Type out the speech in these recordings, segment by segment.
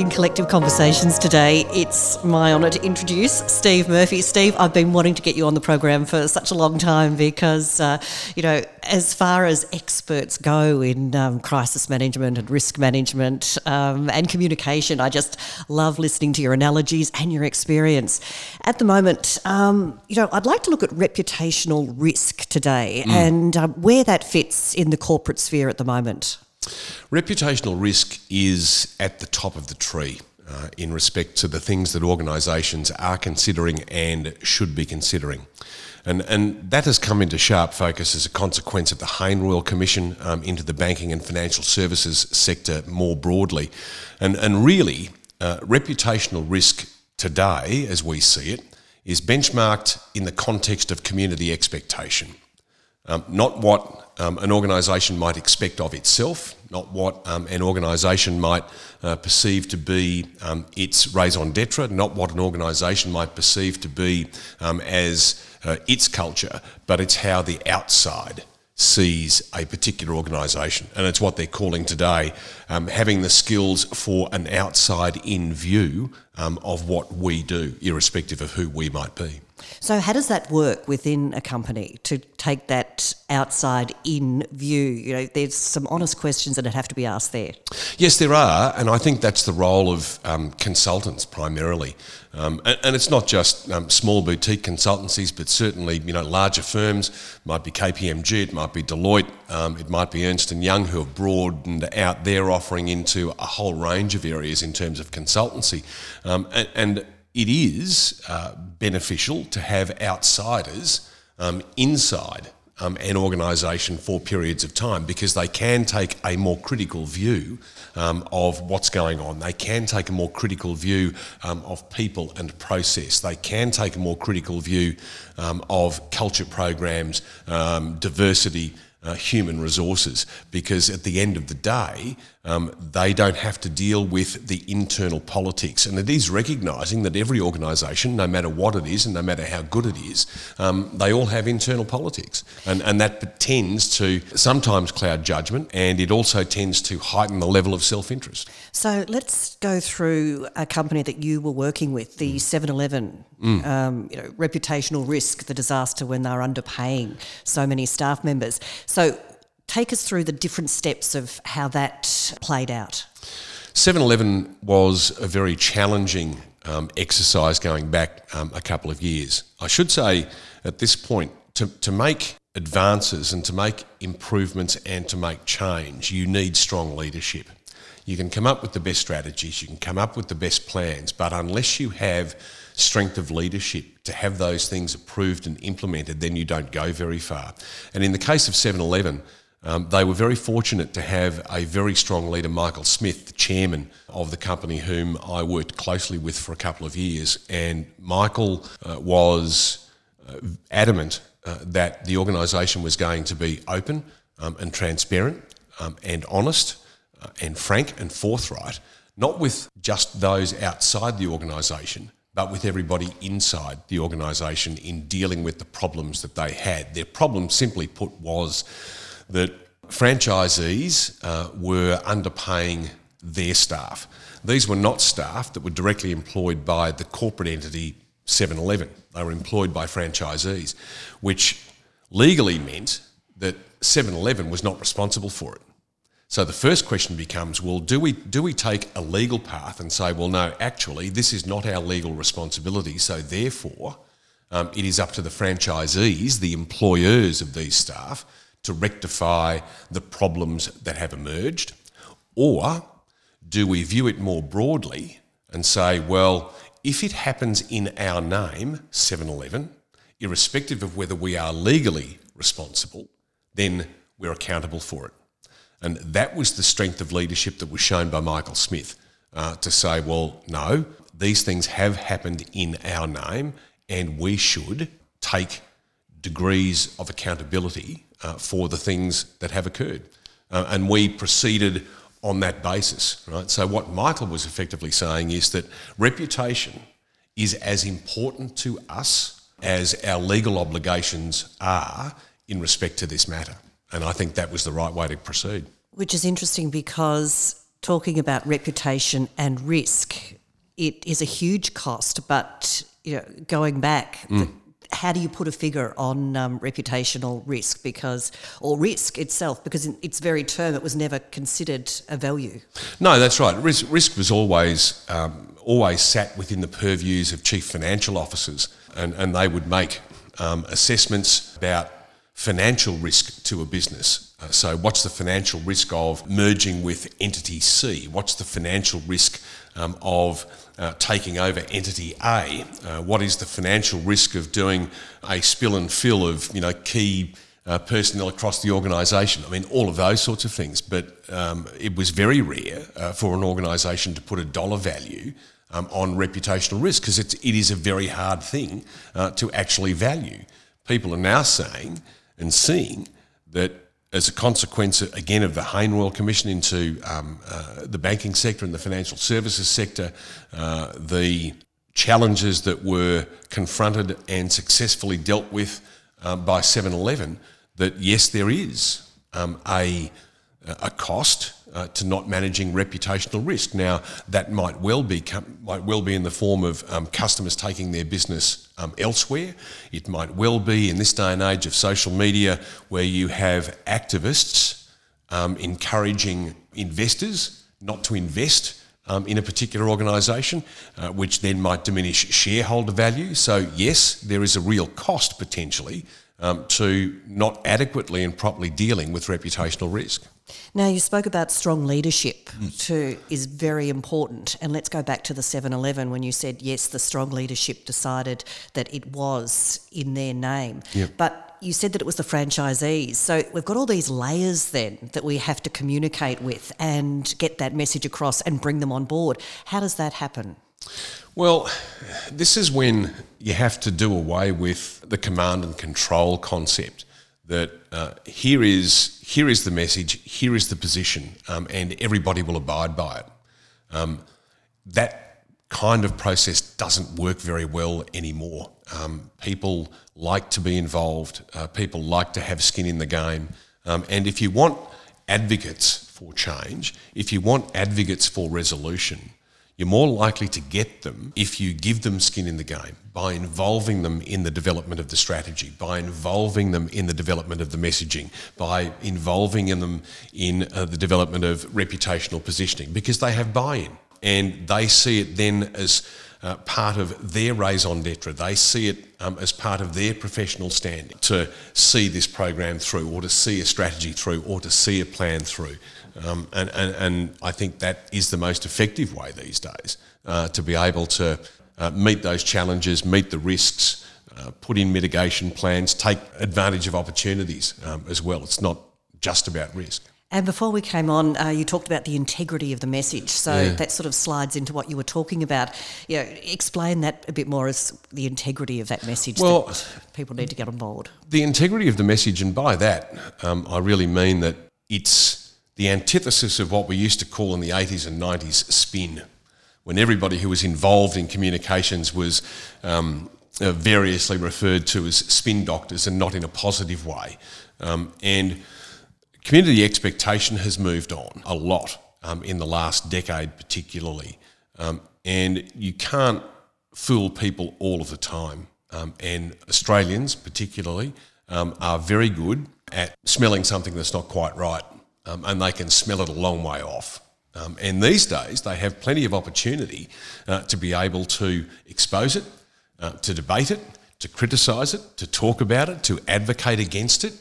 in Collective Conversations today. It's my honour to introduce Steve Murphy. Steve, I've been wanting to get you on the program for such a long time because, as far as experts go in crisis management and risk management and communication, I just love listening to your analogies and your experience. At the moment, I'd like to look at reputational risk today and where that fits in the corporate sphere at the moment. Reputational risk is at the top of the tree in respect to the things that organisations are considering and should be considering. And that has come into sharp focus as a consequence of the Hoyne Royal Commission into the banking and financial services sector more broadly. And really, reputational risk today, as we see it, is benchmarked in the context of community expectation. Not what an organisation might expect of itself, not what an organisation might perceive to be its raison d'etre, not what an organisation might perceive to be as its culture, but it's how the outside sees a particular organisation. And it's what they're calling today, having the skills for an outside-in view of what we do, irrespective of who we might be. So how does that work within a company to take that outside-in view? There's some honest questions that have to be asked there. Yes, there are, and I think that's the role of consultants primarily. And it's not just small boutique consultancies, but certainly larger firms. It might be KPMG, it might be Deloitte, it might be Ernst & Young, who have broadened out their offering into a whole range of areas in terms of consultancy. And it is beneficial to have outsiders inside an organisation for periods of time because they can take a more critical view of what's going on. They can take a more critical view of people and process. They can take a more critical view of culture programs, diversity, human resources, because at the end of the day, they don't have to deal with the internal politics. And it is recognising that every organisation, no matter what it is and no matter how good it is, they all have internal politics. And that tends to sometimes cloud judgment, and it also tends to heighten the level of self-interest. So let's go through a company that you were working with, the 7-Eleven, reputational risk, the disaster when they're underpaying so many staff members. So take us through the different steps of how that played out. 7-Eleven was a very challenging exercise going back a couple of years. I should say at this point, to make advances and to make improvements and to make change, you need strong leadership. You can come up with the best strategies, you can come up with the best plans, but unless you have strength of leadership to have those things approved and implemented, then you don't go very far. And in the case of 7-Eleven, they were very fortunate to have a very strong leader, Michael Smith, the chairman of the company, whom I worked closely with for a couple of years. And Michael was adamant that the organisation was going to be open and transparent and honest and frank and forthright, not with just those outside the organisation, but with everybody inside the organisation in dealing with the problems that they had. Their problem, simply put, was that franchisees were underpaying their staff. These were not staff that were directly employed by the corporate entity 7-Eleven. They were employed by franchisees, which legally meant that 7-Eleven was not responsible for it. So the first question becomes, well, do we take a legal path and say, well, no, actually, this is not our legal responsibility, so therefore it is up to the franchisees, the employers of these staff, to rectify the problems that have emerged? Or do we view it more broadly and say, well, if it happens in our name, 7-Eleven, irrespective of whether we are legally responsible, then we're accountable for it? And that was the strength of leadership that was shown by Michael Smith to say, well, no, these things have happened in our name and we should take degrees of accountability for the things that have occurred. And we proceeded on that basis, right? So what Michael was effectively saying is that reputation is as important to us as our legal obligations are in respect to this matter. And I think that was the right way to proceed. Which is interesting because talking about reputation and risk, it is a huge cost, but you know, going back, how do you put a figure on reputational risk risk itself? Because in its very term, it was never considered a value. No, that's right. Risk was always always sat within the purviews of chief financial officers, and they would make assessments about financial risk to a business. So what's the financial risk of merging with entity C? What's the financial risk of taking over entity A? What is the financial risk of doing a spill and fill of key personnel across the organisation? I mean, all of those sorts of things. But it was very rare for an organisation to put a dollar value on reputational risk, because it is a very hard thing to actually value. People are now saying and seeing that as a consequence, again, of the Hoyne Royal Commission into the banking sector and the financial services sector, the challenges that were confronted and successfully dealt with by 7-Eleven, that yes, there is a cost to not managing reputational risk. Now, that might well be in the form of customers taking their business elsewhere. It might well be in this day and age of social media, where you have activists encouraging investors not to invest in a particular organisation, which then might diminish shareholder value. So yes, there is a real cost potentially to not adequately and properly dealing with reputational risk. Now, you spoke about strong leadership too is very important. And let's go back to the 7-Eleven when you said, yes, the strong leadership decided that it was in their name. Yep. But you said that it was the franchisees. So we've got all these layers then that we have to communicate with and get that message across and bring them on board. How does that happen? Well, this is when you have to do away with the command and control concept that here is the message, here is the position, and everybody will abide by it. That kind of process doesn't work very well anymore. People like to be involved. People like to have skin in the game. And if you want advocates for change, if you want advocates for resolution, you're more likely to get them if you give them skin in the game, by involving them in the development of the strategy, by involving them in the development of the messaging, by involving them in the development of reputational positioning, because they have buy-in and they see it then as part of their raison d'etre. They see it as part of their professional standing to see this program through, or to see a strategy through, or to see a plan through. And I think that is the most effective way these days to be able to meet those challenges, meet the risks, put in mitigation plans, take advantage of opportunities as well. It's not just about risk. And before we came on, you talked about the integrity of the message. So that sort of slides into what you were talking about. You know, explain that a bit more, as the integrity of that message that people need to get on board. The integrity of the message, and by that I really mean that it's the antithesis of what we used to call in the 80s and 90s spin, when everybody who was involved in communications was variously referred to as spin doctors, and not in a positive way. And community expectation has moved on a lot in the last decade particularly. And you can't fool people all of the time. And Australians particularly are very good at smelling something that's not quite right. And they can smell it a long way off. And these days they have plenty of opportunity to be able to expose it, to debate it, to criticise it, to talk about it, to advocate against it.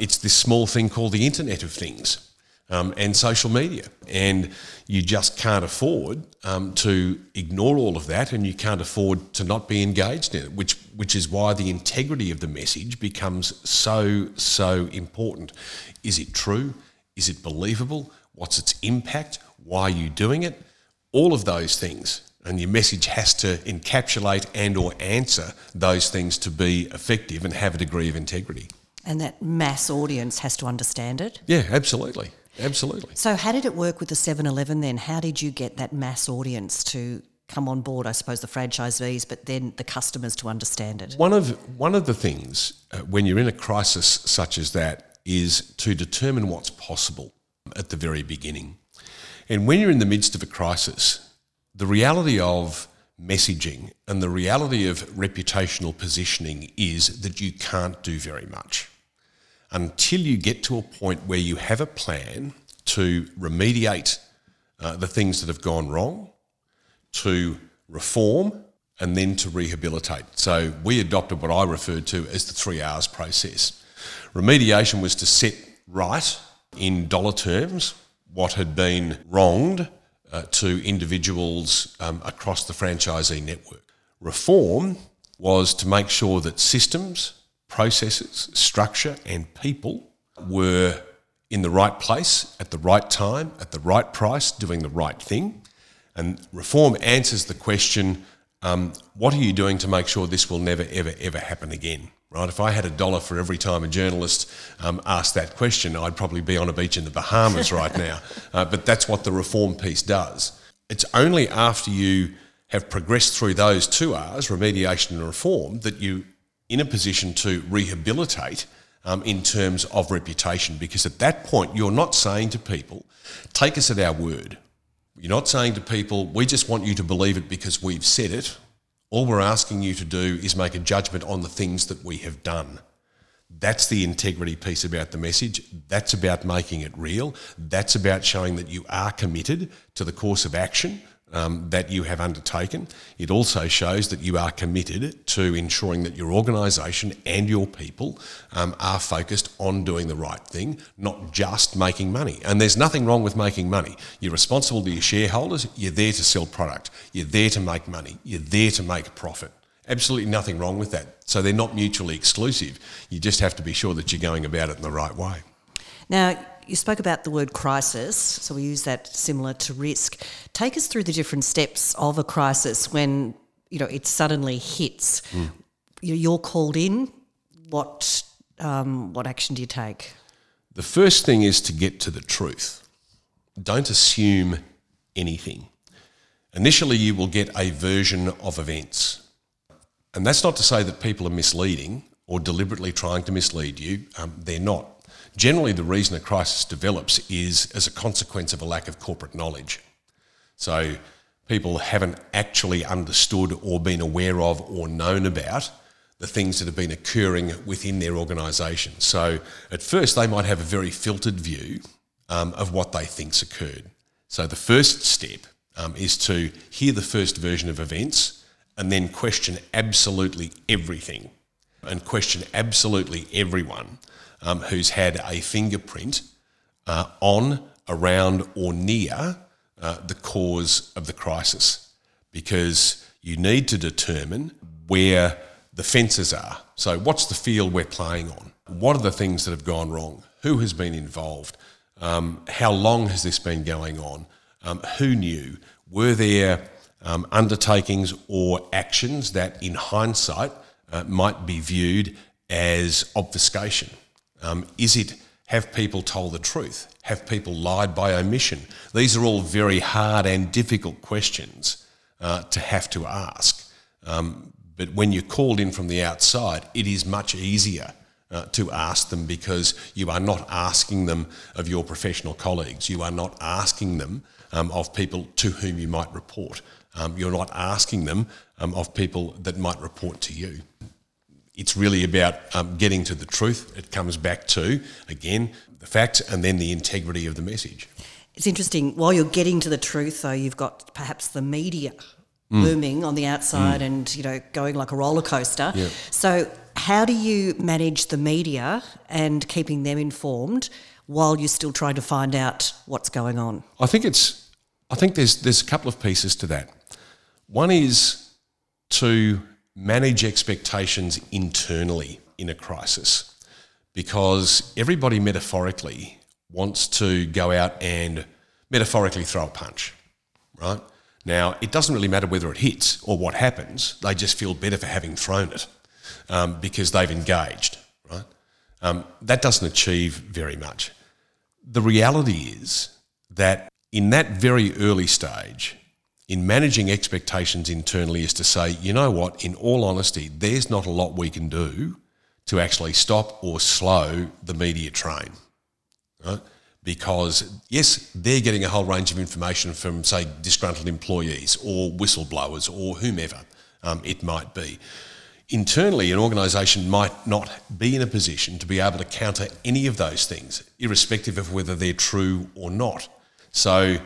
It's this small thing called the Internet of Things and social media. And you just can't afford to ignore all of that, and you can't afford to not be engaged in it, which is why the integrity of the message becomes so important. Is it true? Is it believable? What's its impact? Why are you doing it? All of those things. And your message has to encapsulate and or answer those things to be effective and have a degree of integrity. And that mass audience has to understand it? Yeah, absolutely. Absolutely. So how did it work with the 7-Eleven then? How did you get that mass audience to come on board, I suppose the franchisees, but then the customers to understand it? One of the things when you're in a crisis such as that is to determine what's possible at the very beginning. And when you're in the midst of a crisis, the reality of messaging and the reality of reputational positioning is that you can't do very much until you get to a point where you have a plan to remediate the things that have gone wrong, to reform, and then to rehabilitate. So we adopted what I referred to as the 3 R's process. Remediation was to set right in dollar terms what had been wronged to individuals across the franchisee network. Reform was to make sure that systems, processes, structure and people were in the right place at the right time, at the right price, doing the right thing. And reform answers the question, what are you doing to make sure this will never, ever, ever happen again? Right? If I had a dollar for every time a journalist asked that question, I'd probably be on a beach in the Bahamas right now. But that's what the reform piece does. It's only after you have progressed through those 2 R's, remediation and reform, that you're in a position to rehabilitate in terms of reputation. Because at that point, you're not saying to people, take us at our word. You're not saying to people, we just want you to believe it because we've said it. All we're asking you to do is make a judgment on the things that we have done. That's the integrity piece about the message. That's about making it real. That's about showing that you are committed to the course of action that you have undertaken. It also shows that you are committed to ensuring that your organisation and your people are focused on doing the right thing, not just making money. And there's nothing wrong with making money. You're responsible to your shareholders. You're there to sell product. You're there to make money. You're there to make a profit. Absolutely nothing wrong with that. So they're not mutually exclusive. You just have to be sure that you're going about it in the right way. Now, you spoke about the word crisis, so we use that similar to risk. Take us through the different steps of a crisis when, you know, it suddenly hits. Mm. You're called in. What action do you take? The first thing is to get to the truth. Don't assume anything. Initially, you will get a version of events. And that's not to say that people are misleading or deliberately trying to mislead you. They're not. Generally, the reason a crisis develops is as a consequence of a lack of corporate knowledge. So people haven't actually understood or been aware of or known about the things that have been occurring within their organisation. So at first, they might have a very filtered view of what they think's occurred. So the first step is to hear the first version of events and then question absolutely everything and question absolutely everyone who's had a fingerprint on, around or near the cause of the crisis, because you need to determine where the fences are. So what's the field we're playing on? What are the things that have gone wrong? Who has been involved? How long has this been going on? Who knew? Were there undertakings or actions that in hindsight might be viewed as obfuscation? Have people told the truth? Have people lied by omission? These are all very hard and difficult questions to have to ask. But when you're called in from the outside, it is much easier to ask them, because you are not asking them of your professional colleagues. You are not asking them of people to whom you might report. You're not asking them of people that might report to you. It's really about getting to the truth. It comes back to, again, the facts and then the integrity of the message. It's interesting. While you're getting to the truth, though, you've got perhaps the media booming on the outside and, you know, going like a roller coaster. Yeah. So how do you manage the media and keeping them informed while you're still trying to find out what's going on? I think there's a couple of pieces to that. One is to manage expectations internally in a crisis, because everybody metaphorically wants to go out and metaphorically throw a punch, right? Now, it doesn't really matter whether it hits or what happens. They just feel better for having thrown it because they've engaged, right? That doesn't achieve very much. The reality is that in that very early stage, in managing expectations internally, is to say, you know what, in all honesty, there's not a lot we can do to actually stop or slow the media train, right? because, yes, they're getting a whole range of information from, say, disgruntled employees or whistleblowers or whomever it might be. Internally, an organisation might not be in a position to be able to counter any of those things, irrespective of whether they're true or not. So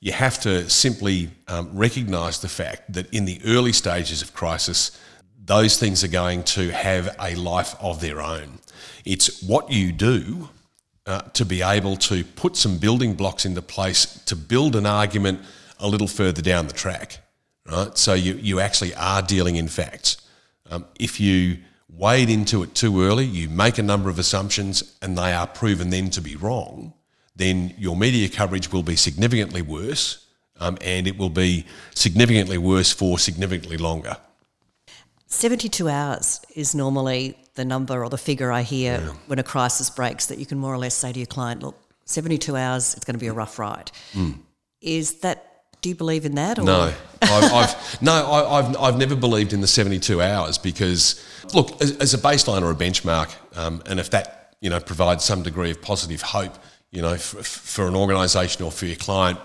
you have to simply recognise the fact that in the early stages of crisis, those things are going to have a life of their own. It's what you do to be able to put some building blocks into place to build an argument a little further down the track, right? So you actually are dealing in facts. If you wade into it too early, you make a number of assumptions and they are proven then to be wrong, then your media coverage will be significantly worse, and it will be significantly worse for significantly longer. 72 hours is normally the number or the figure I hear when a crisis breaks, that you can more or less say to your client, look, 72 hours, it's going to be a rough ride. Is that... Do you believe in that? Or? No, I've never believed in the 72 hours because, look, as a baseline or a benchmark, and if that provides some degree of positive hope, for an organisation or for your client,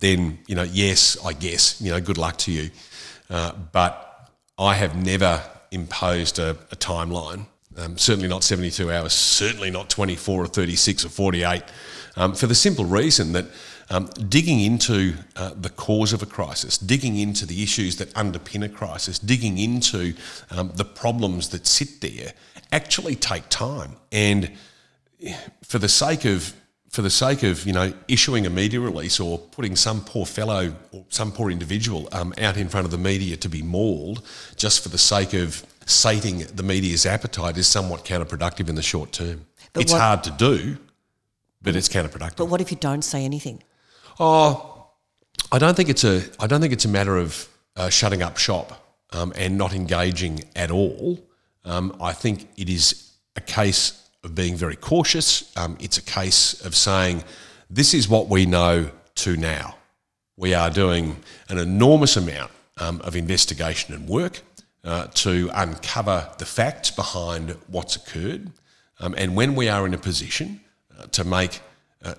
then yes, I guess good luck to you. But I have never imposed a timeline. Certainly not 72 hours. Certainly not 24 or 36 or 48. For the simple reason that. Digging into the cause of a crisis, digging into the issues that underpin a crisis, digging into the problems that sit there actually take time. And for the sake of issuing a media release or putting some poor fellow or some poor individual out in front of the media to be mauled just for the sake of sating the media's appetite is somewhat counterproductive in the short term. But it's hard to do, but it's counterproductive. But what if you don't say anything? Oh, I don't think it's a matter of shutting up shop and not engaging at all. I think it is a case of being very cautious. It's a case of saying, this is what we know to now. We are doing an enormous amount of investigation and work to uncover the facts behind what's occurred. And when we are in a position to make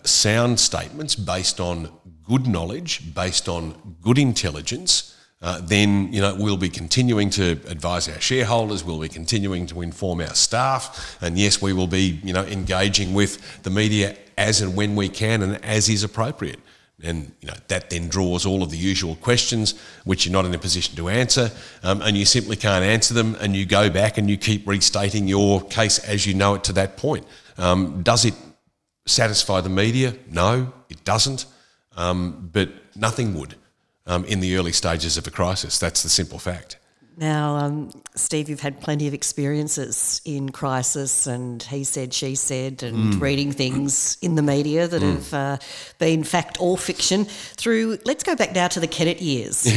sound statements based on good knowledge, based on good intelligence, then we'll be continuing to advise our shareholders, we'll be continuing to inform our staff, and yes, we will be engaging with the media as and when we can and as is appropriate. And that then draws all of the usual questions which you're not in a position to answer, and you simply can't answer them, and you go back and you keep restating your case as you know it to that point. Does it satisfy the media? No, it doesn't. But nothing would in the early stages of a crisis. That's the simple fact. Now, Steve, you've had plenty of experiences in crisis and he said, she said, and reading things in the media that have been fact or fiction through. Let's go back now to the Kennett years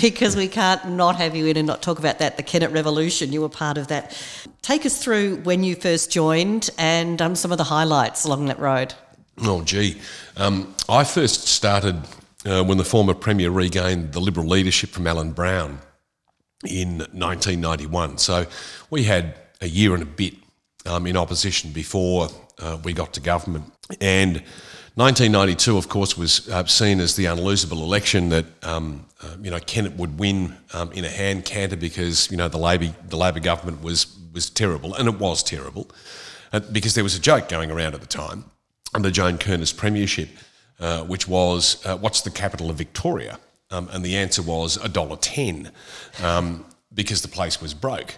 because we can't not have you in and not talk about that, the Kennett Revolution. You were part of that. Take us through when you first joined and some of the highlights along that road. Oh, gee. I first started when the former Premier regained the Liberal leadership from Alan Brown in 1991. So we had a year and a bit in opposition before we got to government. And 1992, of course, was seen as the unlosable election that, Kennett would win in a hand canter because, the Labor government was terrible, and it was terrible, because there was a joke going around at the time under Joan Kern's premiership, which was, what's the capital of Victoria? And the answer was $1.10 because the place was broke.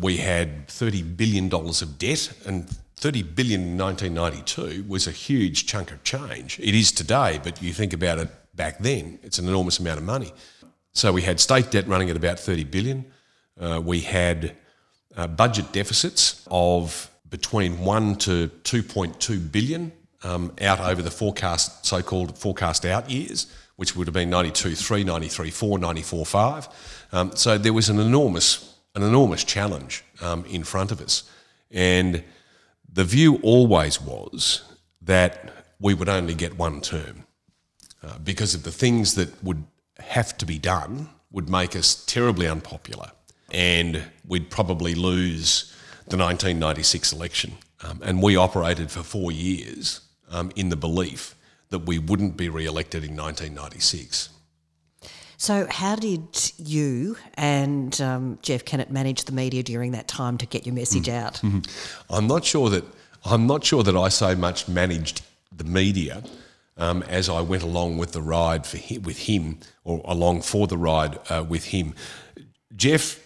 We had $30 billion of debt, and $30 billion in 1992 was a huge chunk of change. It is today, but you think about it back then, it's an enormous amount of money. So we had state debt running at about $30 billion. We had budget deficits of between $1 to $2.2 billion out over the forecast, so-called forecast out years, which would have been 92.3, 93.4, 94.5. So there was an enormous challenge in front of us. And the view always was that we would only get one term because of the things that would have to be done would make us terribly unpopular, and we'd probably lose the 1996 election. And we operated for 4 years in the belief that we wouldn't be re-elected in 1996. So how did you and Jeff Kennett manage the media during that time to get your message out? Mm-hmm. I'm not sure that I so much managed the media as I went along with the ride with him. Jeff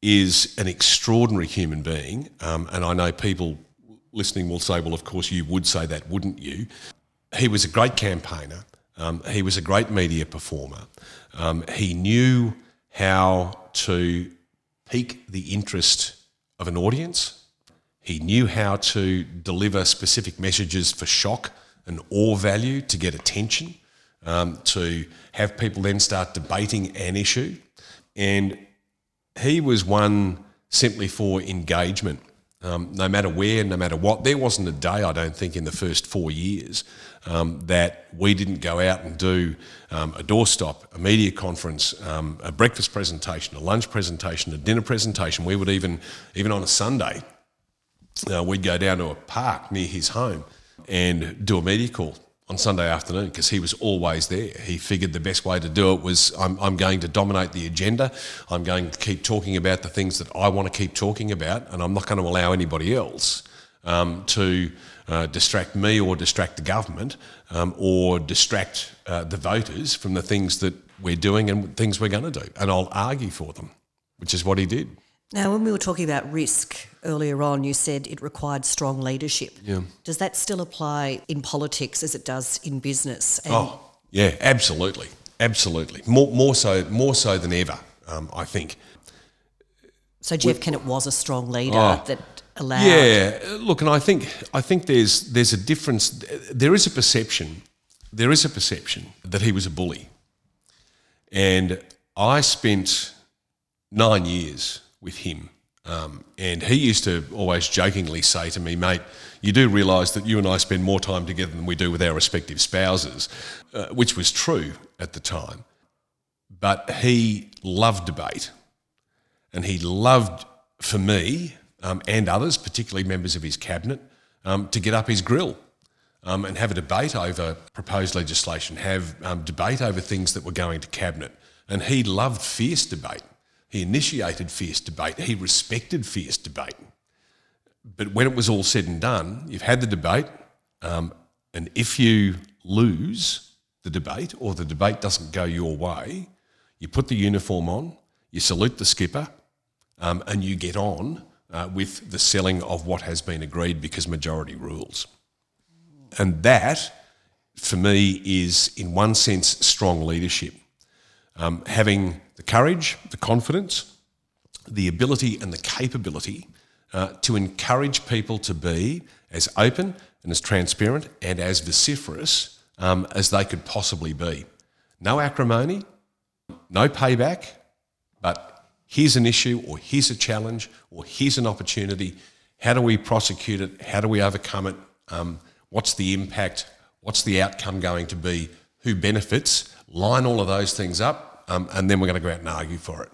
is an extraordinary human being, and I know people listening will say, well, of course you would say that, wouldn't you? He was a great campaigner. He was a great media performer. He knew how to pique the interest of an audience. He knew how to deliver specific messages for shock and awe value to get attention, to have people then start debating an issue. And he was one simply for engagement, no matter where, no matter what. There wasn't a day, I don't think, in the first 4 years that we didn't go out and do a doorstop, a media conference, a breakfast presentation, a lunch presentation, a dinner presentation. We would even on a Sunday, we'd go down to a park near his home and do a media call on Sunday afternoon, because he was always there. He figured the best way to do it was, I'm going to dominate the agenda, I'm going to keep talking about the things that I want to keep talking about, and I'm not going to allow anybody else to distract me or distract the government or distract the voters from the things that we're doing and things we're going to do, and I'll argue for them, which is what he did. Now, when we were talking about risk earlier on, you said it required strong leadership. Yeah. Does that still apply in politics as it does in business? And yeah, absolutely, absolutely. More so than ever, I think. So Jeff Kennett was a strong leader that allowed. Yeah, look, and I think there's a difference. There is a perception that he was a bully, and I spent 9 years with him. And he used to always jokingly say to me, mate, you do realise that you and I spend more time together than we do with our respective spouses, which was true at the time. But he loved debate, and he loved, for me and others, particularly members of his cabinet, to get up his grill and have a debate over proposed legislation, have debate over things that were going to cabinet. And he loved fierce debate. He initiated fierce debate. He respected fierce debate. But when it was all said and done, you've had the debate, and if you lose the debate or the debate doesn't go your way, you put the uniform on, you salute the skipper, and you get on with the selling of what has been agreed, because majority rules. And that, for me, is in one sense strong leadership. Having the courage, the confidence, the ability and the capability to encourage people to be as open and as transparent and as vociferous as they could possibly be. No acrimony, no payback, but here's an issue, or here's a challenge, or here's an opportunity. How do we prosecute it? How do we overcome it? What's the impact? What's the outcome going to be? Who benefits? Line all of those things up, and then we're going to go out and argue for it.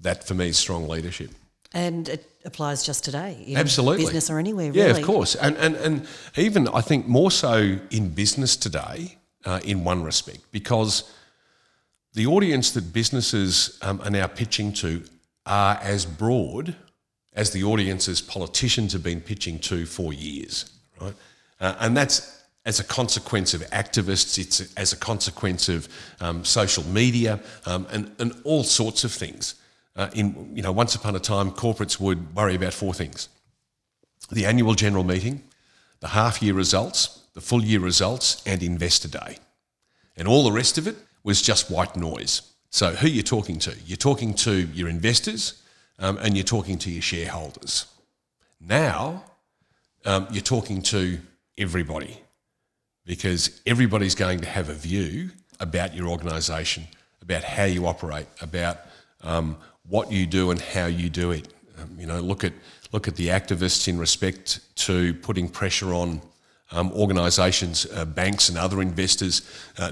That, for me, is strong leadership. And it applies just today in business or anywhere, really. Yeah, of course. And even, I think, more so in business today in one respect, because the audience that businesses are now pitching to are as broad as the audiences politicians have been pitching to for years, right? And that's as a consequence of activists, it's as a consequence of social media and all sorts of things. Once upon a time, corporates would worry about four things: the annual general meeting, the half-year results, the full-year results, and Investor Day. And all the rest of it was just white noise. So who you're talking to? You're talking to your investors and you're talking to your shareholders. Now you're talking to everybody, because everybody's going to have a view about your organisation, about how you operate, about what you do and how you do it. Look at the activists in respect to putting pressure on organisations, banks and other investors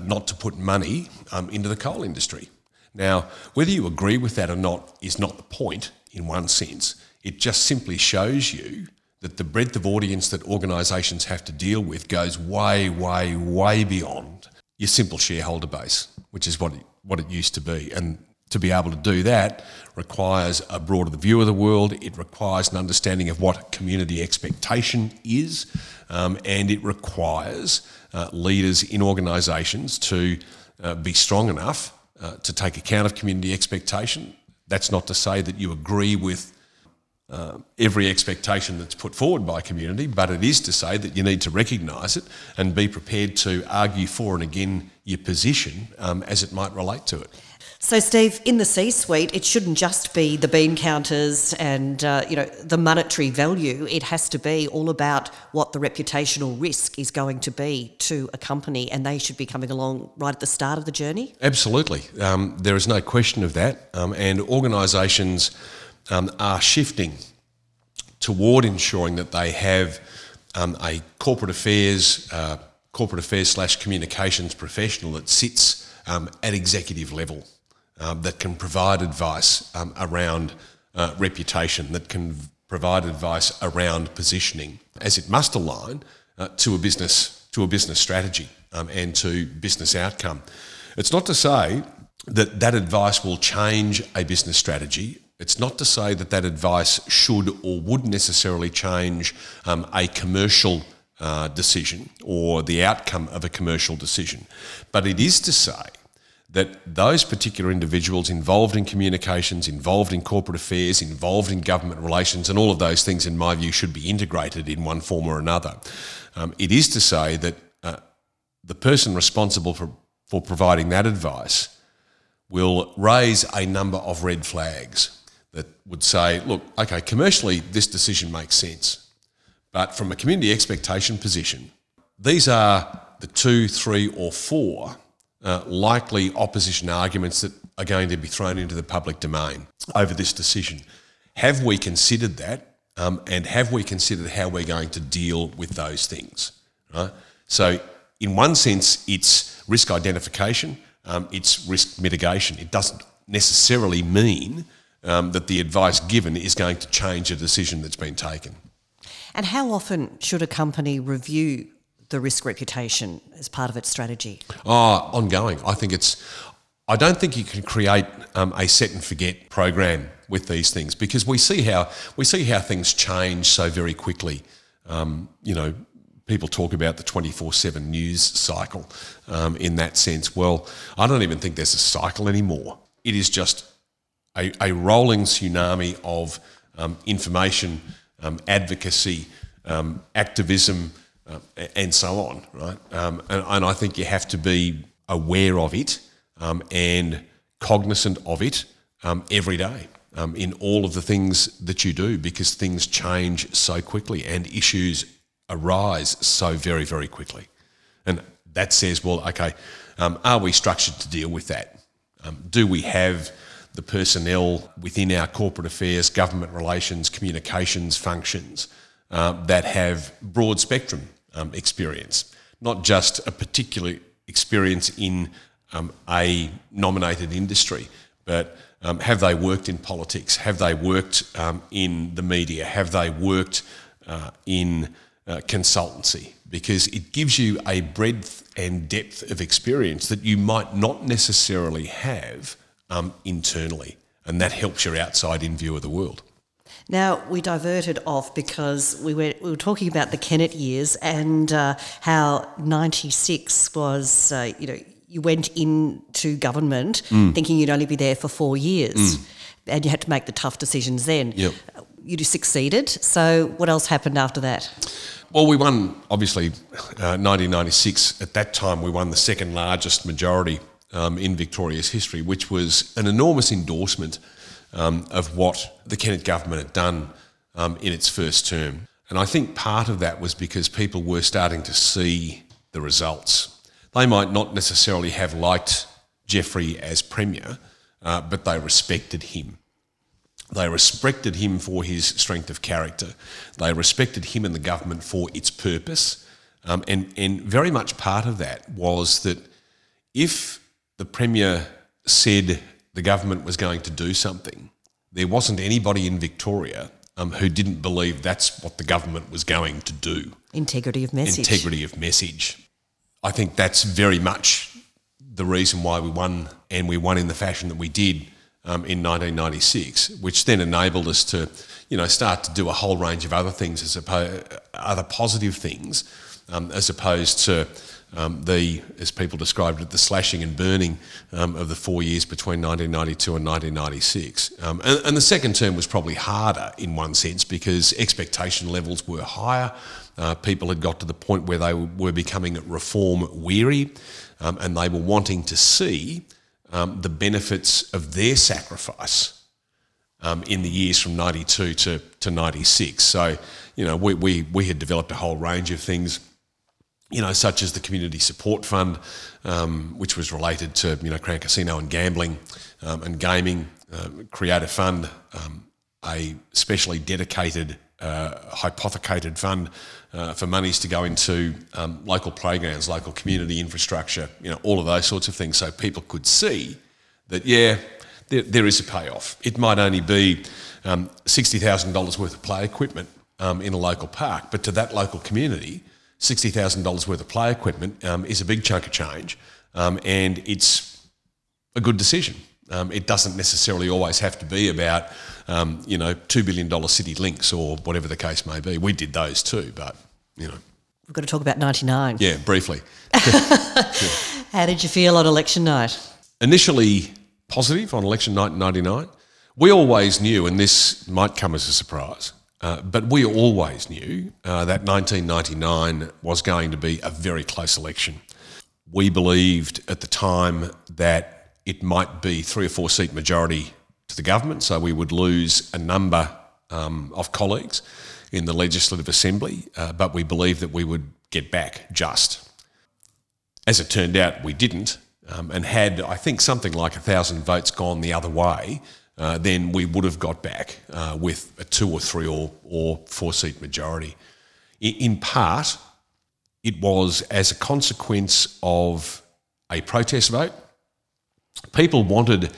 not to put money into the coal industry. Now, whether you agree with that or not is not the point in one sense. It just simply shows you that the breadth of audience that organisations have to deal with goes way, way, way beyond your simple shareholder base, which is what it used to be. And to be able to do that requires a broader view of the world. It requires an understanding of what community expectation is, and it requires leaders in organisations to be strong enough to take account of community expectation. That's not to say that you agree with every expectation that's put forward by community, but it is to say that you need to recognise it and be prepared to argue for and again your position as it might relate to it. So, Steve, in the C-suite, it shouldn't just be the bean counters and the monetary value. It has to be all about what the reputational risk is going to be to a company, and they should be coming along right at the start of the journey? Absolutely. There is no question of that. And organisations are shifting toward ensuring that they have a corporate affairs/communications professional that sits at executive level. That can provide advice around reputation, that can provide advice around positioning, as it must align to a business strategy and to business outcome. It's not to say that that advice will change a business strategy. It's not to say that that advice should or would necessarily change a commercial decision or the outcome of a commercial decision. But it is to say that those particular individuals involved in communications, involved in corporate affairs, involved in government relations, and all of those things, in my view, should be integrated in one form or another. It is to say that the person responsible for providing that advice will raise a number of red flags that would say, look, okay, commercially this decision makes sense, but from a community expectation position, these are the 2, 3, or 4 likely opposition arguments that are going to be thrown into the public domain over this decision. Have we considered that, and have we considered how we're going to deal with those things? Right? So in one sense, it's risk identification, it's risk mitigation. It doesn't necessarily mean that the advice given is going to change a decision that's been taken. And how often should a company review the risk reputation as part of its strategy? Ongoing. I don't think you can create a set and forget program with these things, because we see how things change so very quickly. People talk about the 24/7 news cycle in that sense. Well, I don't even think there's a cycle anymore. It is just a rolling tsunami of information, advocacy, activism, and so on, right? And I think you have to be aware of it and cognizant of it every day in all of the things that you do, because things change so quickly and issues arise so very, very quickly. And that says, well, okay, are we structured to deal with that? Do we have the personnel within our corporate affairs, government relations, communications functions that have broad spectrum experience, not just a particular experience in a nominated industry, but have they worked in politics? Have they worked in the media? Have they worked in consultancy? Because it gives you a breadth and depth of experience that you might not necessarily have internally, and that helps your outside-in view of the world. Now, we diverted off because we were talking about the Kennett years and how 96 was, you went into government thinking you'd only be there for 4 years and you had to make the tough decisions then. Yep. You succeeded. So what else happened after that? Well, we won, obviously, 1996. At that time, we won the second largest majority in Victoria's history, which was an enormous endorsement of what the Kennett government had done in its first term. And I think part of that was because people were starting to see the results. They might not necessarily have liked Geoffrey as Premier, but they respected him. They respected him for his strength of character. They respected him and the government for its purpose. And very much part of that was that if the Premier said the government was going to do something, there wasn't anybody in Victoria who didn't believe that's what the government was going to do. Integrity of message. Integrity of message. I think that's very much the reason why we won, and we won in the fashion that we did in 1996, which then enabled us to, you know, start to do a whole range of other things, as opposed other positive things, as opposed to the, as people described it, the slashing and burning of the 4 years between 1992 and 1996. And the second term was probably harder in one sense because expectation levels were higher. People had got to the point where they were becoming reform weary, and they were wanting to see the benefits of their sacrifice in the years from 92 to 96. So, you know, we had developed a whole range of things, you know, such as the Community Support Fund, which was related to, you know, Crown Casino and gambling and gaming, create a fund, a specially dedicated hypothecated fund for monies to go into local playgrounds, local community infrastructure, you know, all of those sorts of things, so people could see that, yeah, there is a payoff. It might only be $60,000 worth of play equipment in a local park, but to that local community, $60,000 worth of play equipment is a big chunk of change, and it's a good decision. It doesn't necessarily always have to be about, you know, $2 billion City Links or whatever the case may be. We did those too, but, you know. We've got to talk about 99. Yeah, briefly. How did you feel on election night? Initially positive on election night in 99. We always knew, and this might come as a surprise, but we always knew that 1999 was going to be a very close election. We believed at the time that it might be 3 or 4 seat majority to the government, so we would lose a number of colleagues in the Legislative Assembly, but we believed that we would get back just. As it turned out, we didn't, and had, I think, something like 1,000 votes gone the other way, then we would have got back with a 2 or 3 or 4 seat majority. In part, it was as a consequence of a protest vote. People wanted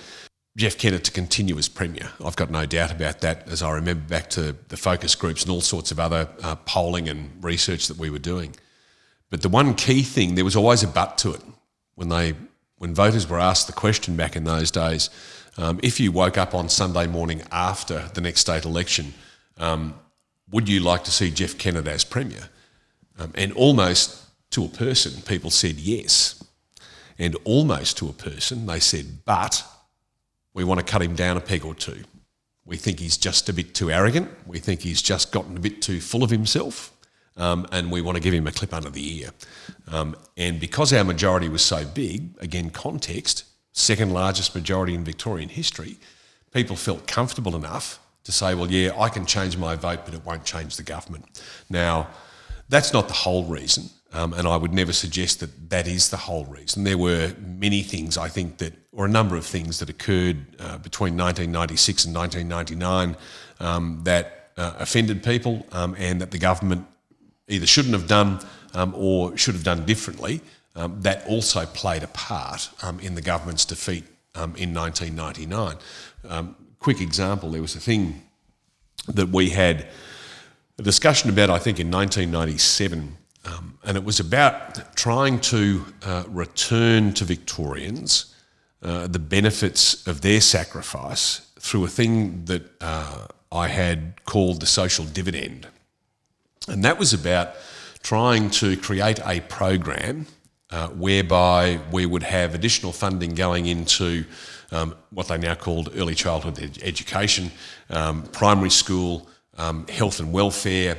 Jeff Kennett to continue as Premier. I've got no doubt about that, as I remember back to the focus groups and all sorts of other polling and research that we were doing. But the one key thing, there was always a but to it. When voters were asked the question back in those days, if you woke up on Sunday morning after the next state election, would you like to see Jeff Kennett as Premier? And almost to a person, people said yes. And almost to a person, they said, but we want to cut him down a peg or two. We think he's just a bit too arrogant. We think he's just gotten a bit too full of himself, and we want to give him a clip under the ear. And because our majority was so big, again, context, second largest majority in Victorian history, people felt comfortable enough to say, well, yeah, I can change my vote, but it won't change the government. Now, that's not the whole reason. And I would never suggest that that is the whole reason. There were many things, I think, that, or a number of things that occurred between 1996 and 1999 that offended people and that the government either shouldn't have done or should have done differently. That also played a part in the government's defeat in 1999. Quick example, there was a thing that we had a discussion about, I think, in 1997. And it was about trying to return to Victorians the benefits of their sacrifice through a thing that I had called the social dividend. And that was about trying to create a program whereby we would have additional funding going into what they now called early childhood education, primary school, health and welfare,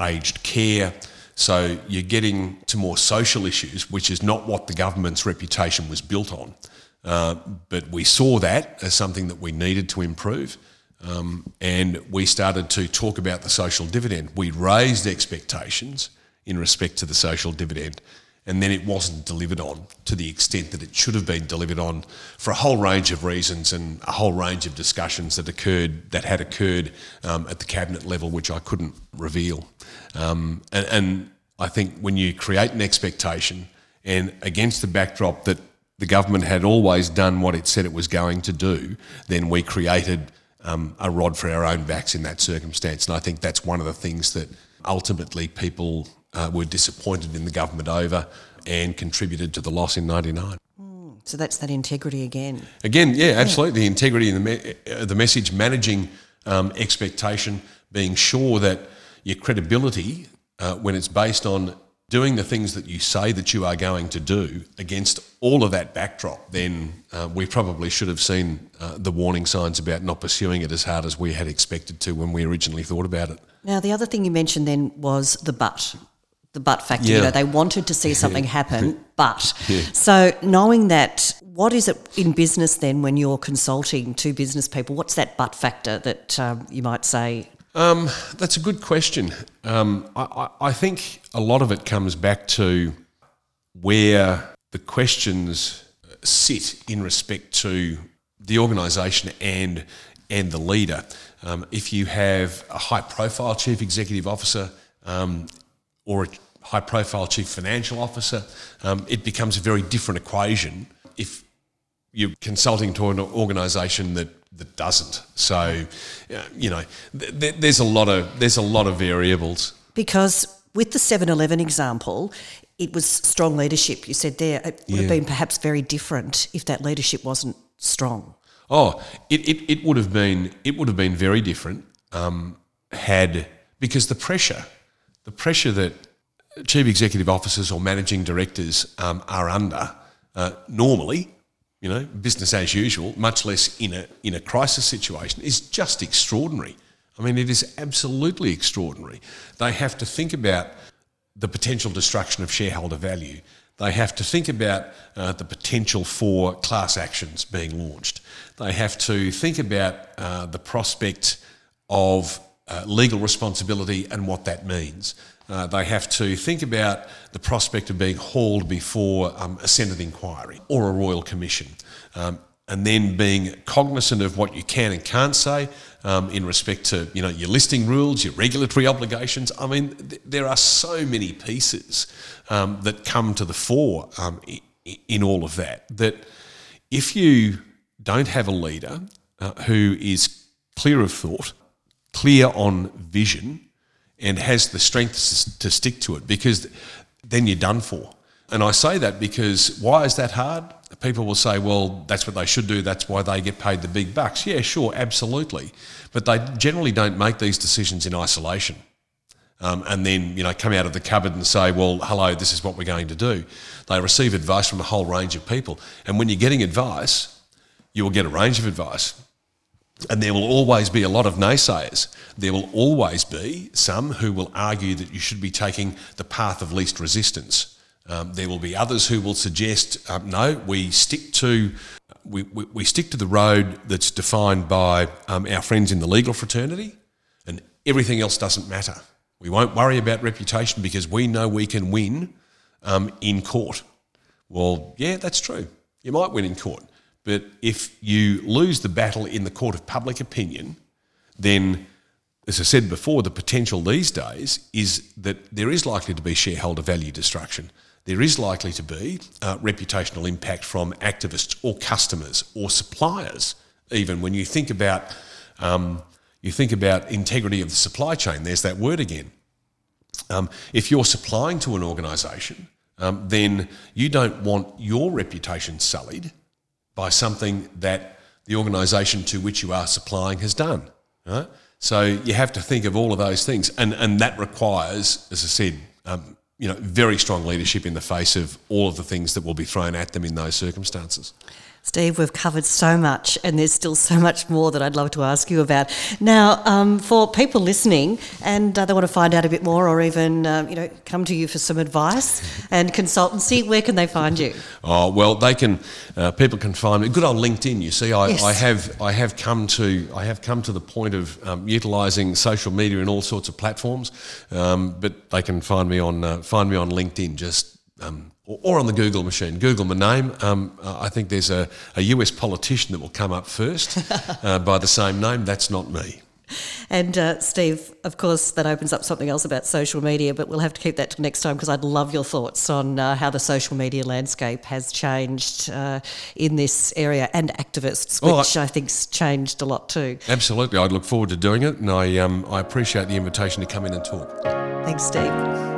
aged care. So you're getting to more social issues, which is not what the government's reputation was built on. But we saw that as something that we needed to improve. And we started to talk about the social dividend. We raised expectations in respect to the social dividend, and then it wasn't delivered on to the extent that it should have been delivered on for a whole range of reasons and a whole range of discussions that had occurred at the cabinet level, which I couldn't reveal. And I think when you create an expectation, and against the backdrop that the government had always done what it said it was going to do, then we created a rod for our own backs in that circumstance. And I think that's one of the things that ultimately people were disappointed in the government over and contributed to the loss in 99. So that's that integrity again. Again, yeah, absolutely. Yeah. Integrity in the message, managing expectation, being sure that your credibility, when it's based on doing the things that you say that you are going to do against all of that backdrop, then we probably should have seen the warning signs about not pursuing it as hard as we had expected to when we originally thought about it. Now, the other thing you mentioned then was the but factor. Yeah. You know, they wanted to see something happen, but. Yeah. So knowing that, what is it in business then when you're consulting to business people, what's that but factor that you might say? That's a good question. I think a lot of it comes back to where the questions sit in respect to the organisation and the leader. If you have a high-profile chief executive officer or a high-profile chief financial officer, it becomes a very different equation if you're consulting to an organisation that doesn't. So, you know, there's a lot of variables. Because with the 7-Eleven example, it was strong leadership. You said there it would have been perhaps very different if that leadership wasn't strong. Oh, it would have been very different because the pressure that chief executive officers or managing directors are under normally, you know, business as usual, much less in a crisis situation, is just extraordinary. I mean, it is absolutely extraordinary. They have to think about the potential destruction of shareholder value. They have to think about the potential for class actions being launched. They have to think about the prospect of legal responsibility and what that means. They have to think about the prospect of being hauled before a Senate inquiry or a Royal Commission, and then being cognisant of what you can and can't say in respect to, you know, your listing rules, your regulatory obligations. I mean, there are so many pieces that come to the fore in all of that if you don't have a leader who is clear of thought, clear on vision, and has the strength to stick to it, because then you're done for. And I say that because why is that hard? People will say, well, that's what they should do, that's why they get paid the big bucks. Yeah, sure, absolutely. But they generally don't make these decisions in isolation and then, you know, come out of the cupboard and say, well, hello, this is what we're going to do. They receive advice from a whole range of people. And when you're getting advice, you will get a range of advice. And there will always be a lot of naysayers. There will always be some who will argue that you should be taking the path of least resistance. There will be others who will suggest, no, we stick to the road that's defined by our friends in the legal fraternity, and everything else doesn't matter. We won't worry about reputation because we know we can win in court. Well, yeah, that's true. You might win in court. But if you lose the battle in the court of public opinion, then, as I said before, the potential these days is that there is likely to be shareholder value destruction. There is likely to be reputational impact from activists or customers or suppliers. Even when you think about integrity of the supply chain, there's that word again. If you're supplying to an organisation, then you don't want your reputation sullied by something that the organisation to which you are supplying has done. Right? So you have to think of all of those things, and that requires, as I said, you know, very strong leadership in the face of all of the things that will be thrown at them in those circumstances. Steve, we've covered so much, and there's still so much more that I'd love to ask you about. Now, for people listening and they want to find out a bit more, or even you know, come to you for some advice and consultancy, where can they find you? Oh well, they can. People can find me. Good old LinkedIn. You see, yes. I have come to the point of utilising social media in all sorts of platforms, but they can find me on LinkedIn. Just. Or on the Google machine. Google my name. I think there's a US politician that will come up first by the same name. That's not me. And Steve, of course, that opens up something else about social media, but we'll have to keep that till next time, because I'd love your thoughts on how the social media landscape has changed in this area, and activists, which I think's changed a lot too. Absolutely. I look forward to doing it, and I appreciate the invitation to come in and talk. Thanks, Steve.